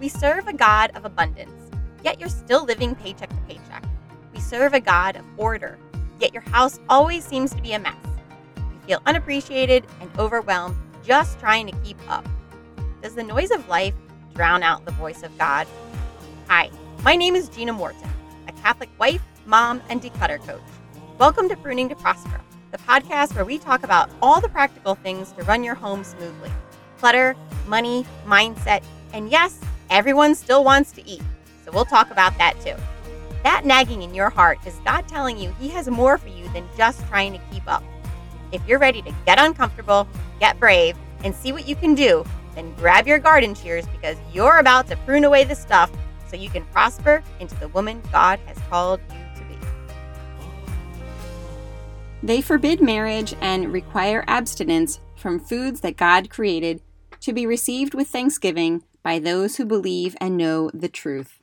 We serve a God of abundance, yet you're still living paycheck to paycheck. We serve a God of order, yet your house always seems to be a mess. You feel unappreciated and overwhelmed just trying to keep up. Does the noise of life drown out the voice of God? Hi, my name is Gina Morton, a Catholic wife, mom, and declutter coach. Welcome to Pruning to Prosper, the podcast where we talk about all the practical things to run your home smoothly. Clutter, money, mindset, and yes, everyone still wants to eat, so we'll talk about that too. That nagging in your heart is God telling you He has more for you than just trying to keep up. If you're ready to get uncomfortable, get brave, and see what you can do, then grab your garden shears because you're about to prune away the stuff so you can prosper into the woman God has called you to be. They forbid marriage and require abstinence from foods that God created to be received with thanksgiving by those who believe and know the truth.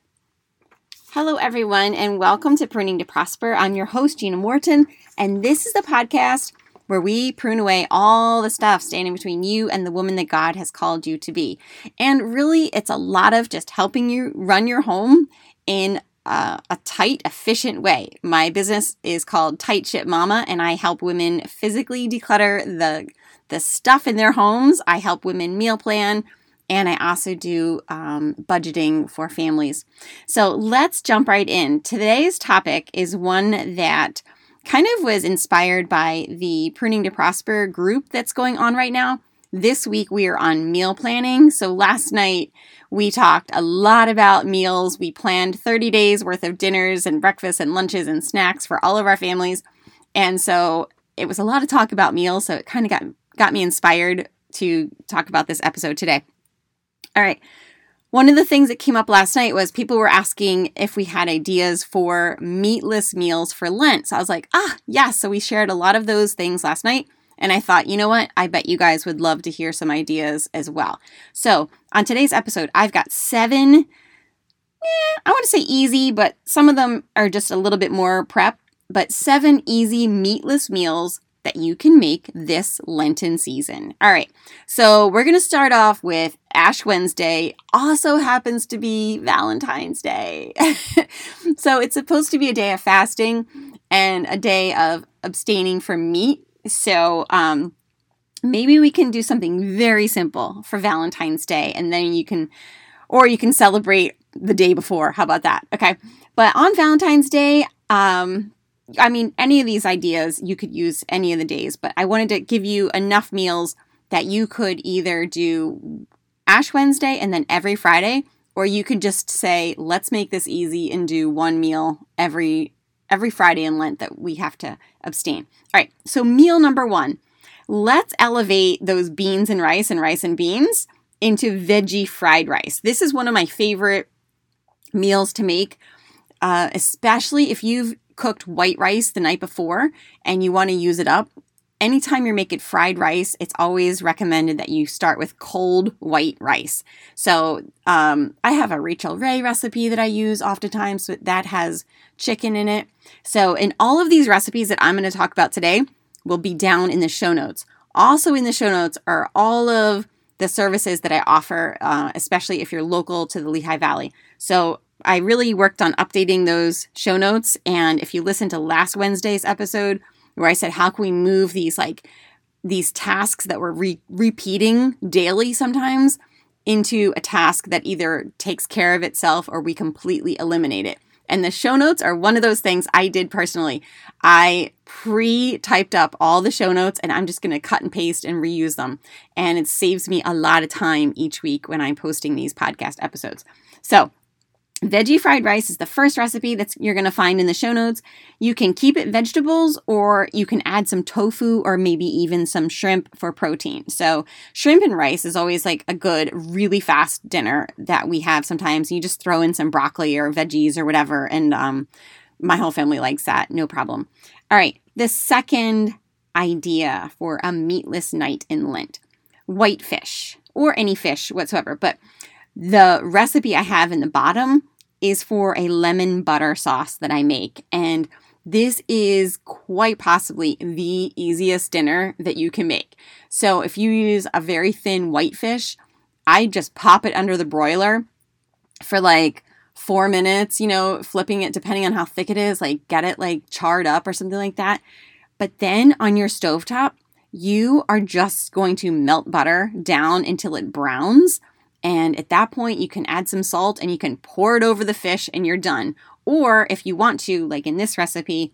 Hello, everyone, and welcome to Pruning to Prosper. I'm your host, Gina Morton, and this is the podcast where we prune away all the stuff standing between you and the woman that God has called you to be. And really, it's a lot of just helping you run your home in a tight, efficient way. My business is called Tight Ship Mama, and I help women physically declutter the stuff in their homes. I help women meal plan, and I also do budgeting for families. So let's jump right in. Today's topic is one that kind of was inspired by the Pruning to Prosper group that's going on right now. This week we are on meal planning. So last night we talked a lot about meals. We planned 30 days worth of dinners and breakfasts and lunches and snacks for all of our families. And so it was a lot of talk about meals. So it kind of got me inspired to talk about this episode today. All right. One of the things that came up last night was people were asking if we had ideas for meatless meals for Lent. So I was like, yes. Yeah. So we shared a lot of those things last night. And I thought, you know what? I bet you guys would love to hear some ideas as well. So on today's episode, I've got 7, I want to say easy, but some of them are just a little bit more prep, but 7 easy meatless meals that you can make this Lenten season. All right, so we're going to start off with Ash Wednesday, also happens to be Valentine's Day. So it's supposed to be a day of fasting and a day of abstaining from meat. So maybe we can do something very simple for Valentine's Day, and then you can celebrate the day before. How about that? Okay, but on Valentine's Day, any of these ideas, you could use any of the days, but I wanted to give you enough meals that you could either do Ash Wednesday and then every Friday, or you could just say, let's make this easy and do one meal every Friday in Lent that we have to abstain. All right, so meal number 1, let's elevate those beans and rice and beans into veggie fried rice. This is one of my favorite meals to make, especially if you've cooked white rice the night before and you want to use it up. Anytime you're making fried rice, it's always recommended that you start with cold white rice. So I have a Rachael Ray recipe that I use oftentimes that has chicken in it. So in all of these recipes that I'm going to talk about today will be down in the show notes. Also in the show notes are all of the services that I offer, especially if you're local to the Lehigh Valley. So I really worked on updating those show notes. And if you listen to last Wednesday's episode where I said, how can we move these tasks that we're repeating daily sometimes into a task that either takes care of itself or we completely eliminate it. And the show notes are one of those things I did personally. I pre-typed up all the show notes and I'm just going to cut and paste and reuse them. And it saves me a lot of time each week when I'm posting these podcast episodes. So veggie fried rice is the first recipe that you're going to find in the show notes. You can keep it vegetables or you can add some tofu or maybe even some shrimp for protein. So shrimp and rice is always like a good, really fast dinner that we have sometimes. You just throw in some broccoli or veggies or whatever, and my whole family likes that, no problem. All right, the second idea for a meatless night in Lent, white fish or any fish whatsoever, but the recipe I have in the bottom is for a lemon butter sauce that I make. And this is quite possibly the easiest dinner that you can make. So if you use a very thin whitefish, I just pop it under the broiler for like 4 minutes, you know, flipping it depending on how thick it is, like get it like charred up or something like that. But then on your stovetop, you are just going to melt butter down until it browns. And at that point, you can add some salt and you can pour it over the fish and you're done. Or if you want to, like in this recipe,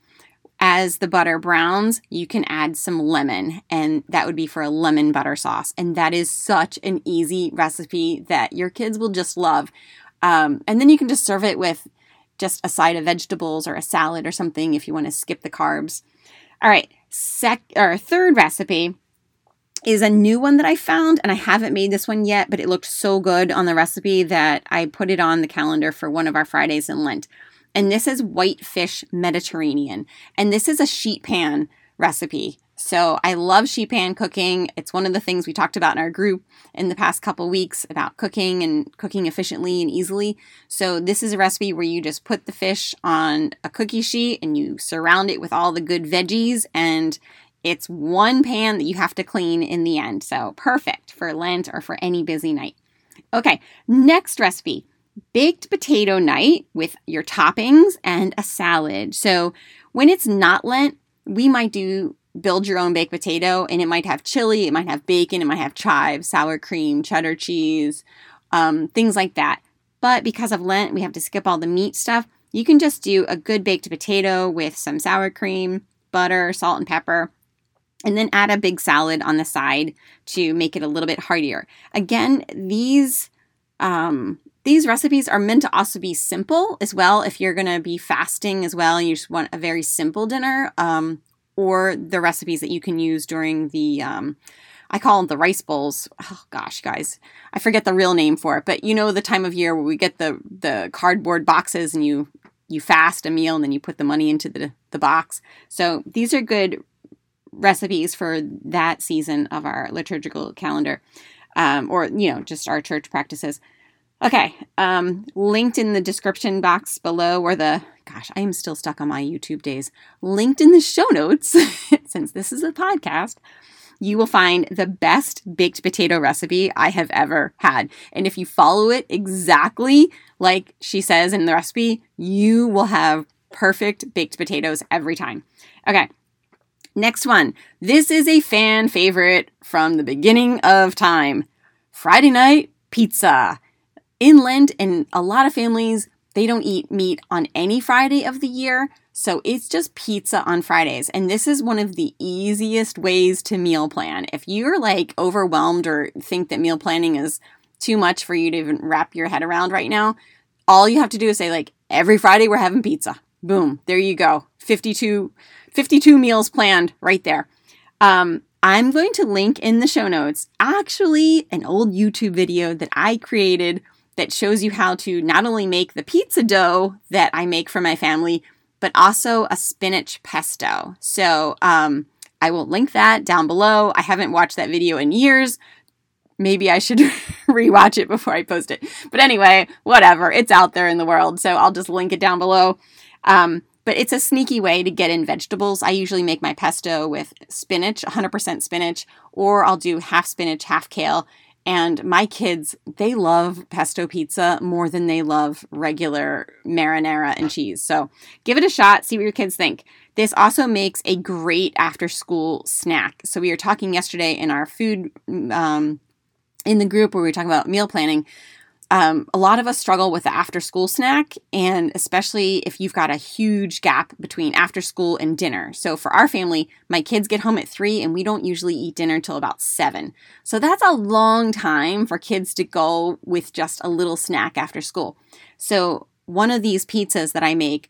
as the butter browns, you can add some lemon, and that would be for a lemon butter sauce. And that is such an easy recipe that your kids will just love. And then you can just serve it with just a side of vegetables or a salad or something if you want to skip the carbs. All right, third recipe is a new one that I found, and I haven't made this one yet, but it looked so good on the recipe that I put it on the calendar for one of our Fridays in Lent. And this is whitefish Mediterranean. And this is a sheet pan recipe. So I love sheet pan cooking. It's one of the things we talked about in our group in the past couple weeks about cooking and cooking efficiently and easily. So this is a recipe where you just put the fish on a cookie sheet and you surround it with all the good veggies, and it's one pan that you have to clean in the end. So perfect for Lent or for any busy night. Okay, next recipe. Baked potato night with your toppings and a salad. So when it's not Lent, we might build your own baked potato, and it might have chili, it might have bacon, it might have chives, sour cream, cheddar cheese, things like that. But because of Lent, we have to skip all the meat stuff. You can just do a good baked potato with some sour cream, butter, salt, and pepper, and then add a big salad on the side to make it a little bit heartier. Again, these recipes are meant to also be simple as well. If you're going to be fasting as well, and you just want a very simple dinner, or the recipes that you can use during the, I call them the rice bowls. Oh gosh, guys, I forget the real name for it, but you know the time of year where we get the cardboard boxes and you fast a meal and then you put the money into the box. So these are good recipes for that season of our liturgical calendar, or, you know, just our church practices. Okay, linked in the description box below, or I am still stuck on my YouTube days. Linked in the show notes, since this is a podcast, you will find the best baked potato recipe I have ever had. And if you follow it exactly like she says in the recipe, you will have perfect baked potatoes every time. Okay, next one. This is a fan favorite from the beginning of time. Friday night pizza. In Lent, and a lot of families, they don't eat meat on any Friday of the year, so it's just pizza on Fridays. And this is one of the easiest ways to meal plan. If you're like overwhelmed or think that meal planning is too much for you to even wrap your head around right now, all you have to do is say like, every Friday we're having pizza. Boom, there you go. 52 meals planned right there. I'm going to link in the show notes, actually, an old YouTube video that I created that shows you how to not only make the pizza dough that I make for my family, but also a spinach pesto. So I will link that down below. I haven't watched that video in years. Maybe I should rewatch it before I post it. But anyway, whatever. It's out there in the world. So I'll just link it down below. But it's a sneaky way to get in vegetables. I usually make my pesto with spinach, 100% spinach, or I'll do half spinach, half kale. And my kids, they love pesto pizza more than they love regular marinara and cheese. So give it a shot. See what your kids think. This also makes a great after-school snack. So we were talking yesterday in our food, in the group where we were talking about meal planning. A lot of us struggle with the after-school snack, and especially if you've got a huge gap between after-school and dinner. So for our family, my kids get home at 3:00, and we don't usually eat dinner until about 7:00. So that's a long time for kids to go with just a little snack after school. So one of these pizzas that I make,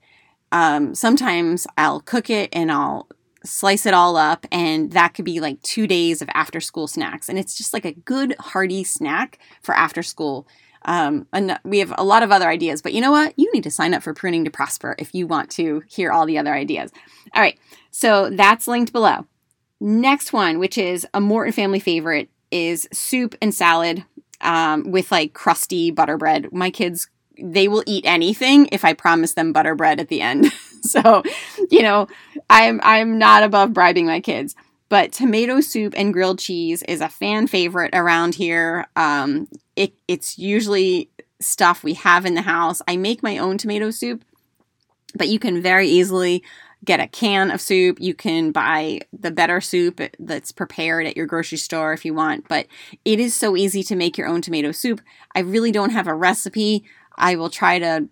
sometimes I'll cook it and I'll slice it all up, and that could be like 2 days of after-school snacks. And it's just like a good hearty snack for after-school. And we have a lot of other ideas, but you know what? You need to sign up for Pruning to Prosper if you want to hear all the other ideas. All right. So that's linked below. Next one, which is a Morton family favorite, is soup and salad, with like crusty butter bread. My kids, they will eat anything if I promise them butter bread at the end. So, you know, I'm not above bribing my kids. But tomato soup and grilled cheese is a fan favorite around here. It's usually stuff we have in the house. I make my own tomato soup, but you can very easily get a can of soup. You can buy the better soup that's prepared at your grocery store if you want, but it is so easy to make your own tomato soup. I really don't have a recipe. I will try to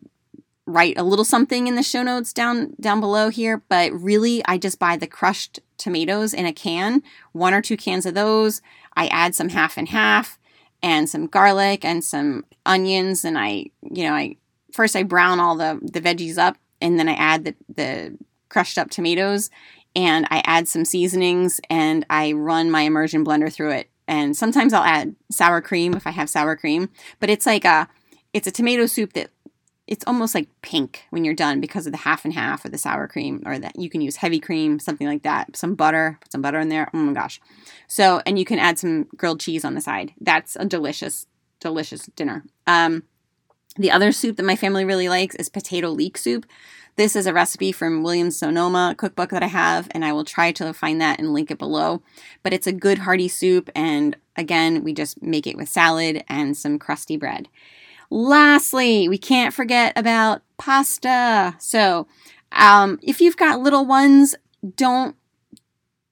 write a little something in the show notes down below here, but really I just buy the crushed tomatoes in a can, 1 or 2 cans of those. I add some half and half and some garlic and some onions, and I brown all the veggies up, and then I add the crushed up tomatoes, and I add some seasonings, and I run my immersion blender through it. And sometimes I'll add sour cream if I have sour cream, but it's a tomato soup that it's almost like pink when you're done because of the half and half or the sour cream, or that you can use heavy cream, something like that. Some butter, put some butter in there. Oh my gosh. So, and you can add some grilled cheese on the side. That's a delicious, delicious dinner. The other soup that my family really likes is potato leek soup. This is a recipe from Williams Sonoma cookbook that I have, and I will try to find that and link it below. But it's a good hearty soup, and again, we just make it with salad and some crusty bread. Lastly, we can't forget about pasta. So, if you've got little ones, don't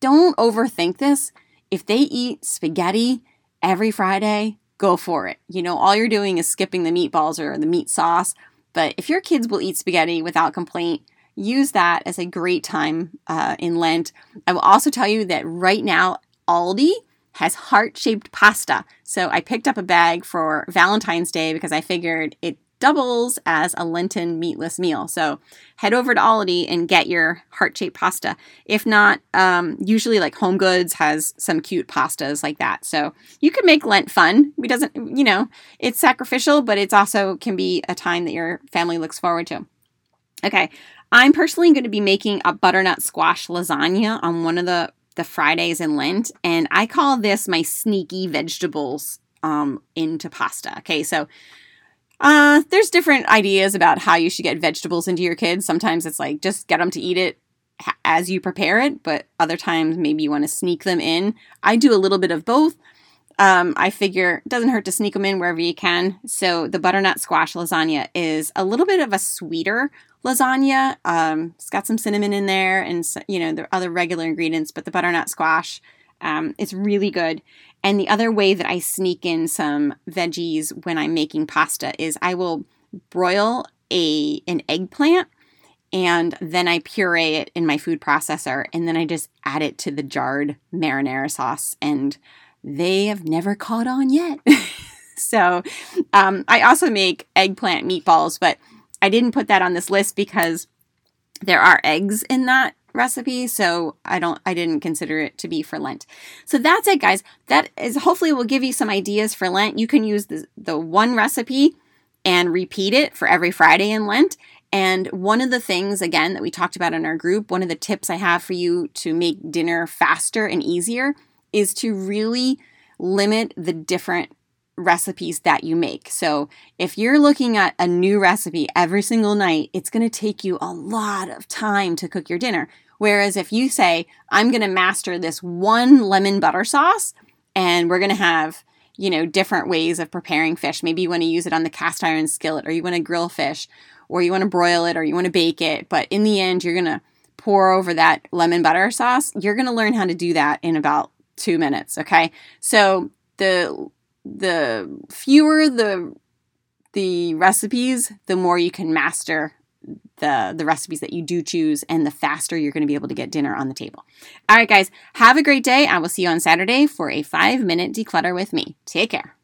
overthink this. If they eat spaghetti every Friday, go for it. You know, all you're doing is skipping the meatballs or the meat sauce. But if your kids will eat spaghetti without complaint, use that as a great time in Lent. I will also tell you that right now, Aldi has heart-shaped pasta. So I picked up a bag for Valentine's Day because I figured it doubles as a Lenten meatless meal. So head over to Aldi and get your heart-shaped pasta. If not, usually like Home Goods has some cute pastas like that. So you can make Lent fun. It's sacrificial, but it's also can be a time that your family looks forward to. Okay, I'm personally going to be making a butternut squash lasagna on one of the Fridays in Lent, and I call this my sneaky vegetables into pasta. Okay, so there's different ideas about how you should get vegetables into your kids. Sometimes it's like just get them to eat it as you prepare it, but other times maybe you want to sneak them in. I do a little bit of both. I figure it doesn't hurt to sneak them in wherever you can. So the butternut squash lasagna is a little bit of a sweeter lasagna. It's got some cinnamon in there and, the other regular ingredients, but the butternut squash, it's really good. And the other way that I sneak in some veggies when I'm making pasta is I will broil an eggplant, and then I puree it in my food processor, and then I just add it to the jarred marinara sauce, and they have never caught on yet. So I also make eggplant meatballs, but I didn't put that on this list because there are eggs in that recipe, so I didn't consider it to be for Lent. So that's it, guys. That is hopefully will give you some ideas for Lent. You can use the one recipe and repeat it for every Friday in Lent. And one of the things, again, that we talked about in our group, one of the tips I have for you to make dinner faster and easier is to really limit the different recipes that you make. So if you're looking at a new recipe every single night, it's going to take you a lot of time to cook your dinner. Whereas if you say, I'm going to master this one lemon butter sauce, and we're going to have, different ways of preparing fish. Maybe you want to use it on the cast iron skillet, or you want to grill fish, or you want to broil it, or you want to bake it. But in the end, you're going to pour over that lemon butter sauce. You're going to learn how to do that in about 2 minutes. Okay. So the fewer the recipes, the more you can master the recipes that you do choose, and the faster you're going to be able to get dinner on the table. All right, guys, have a great day. I will see you on Saturday for a 5-minute declutter with me. Take care.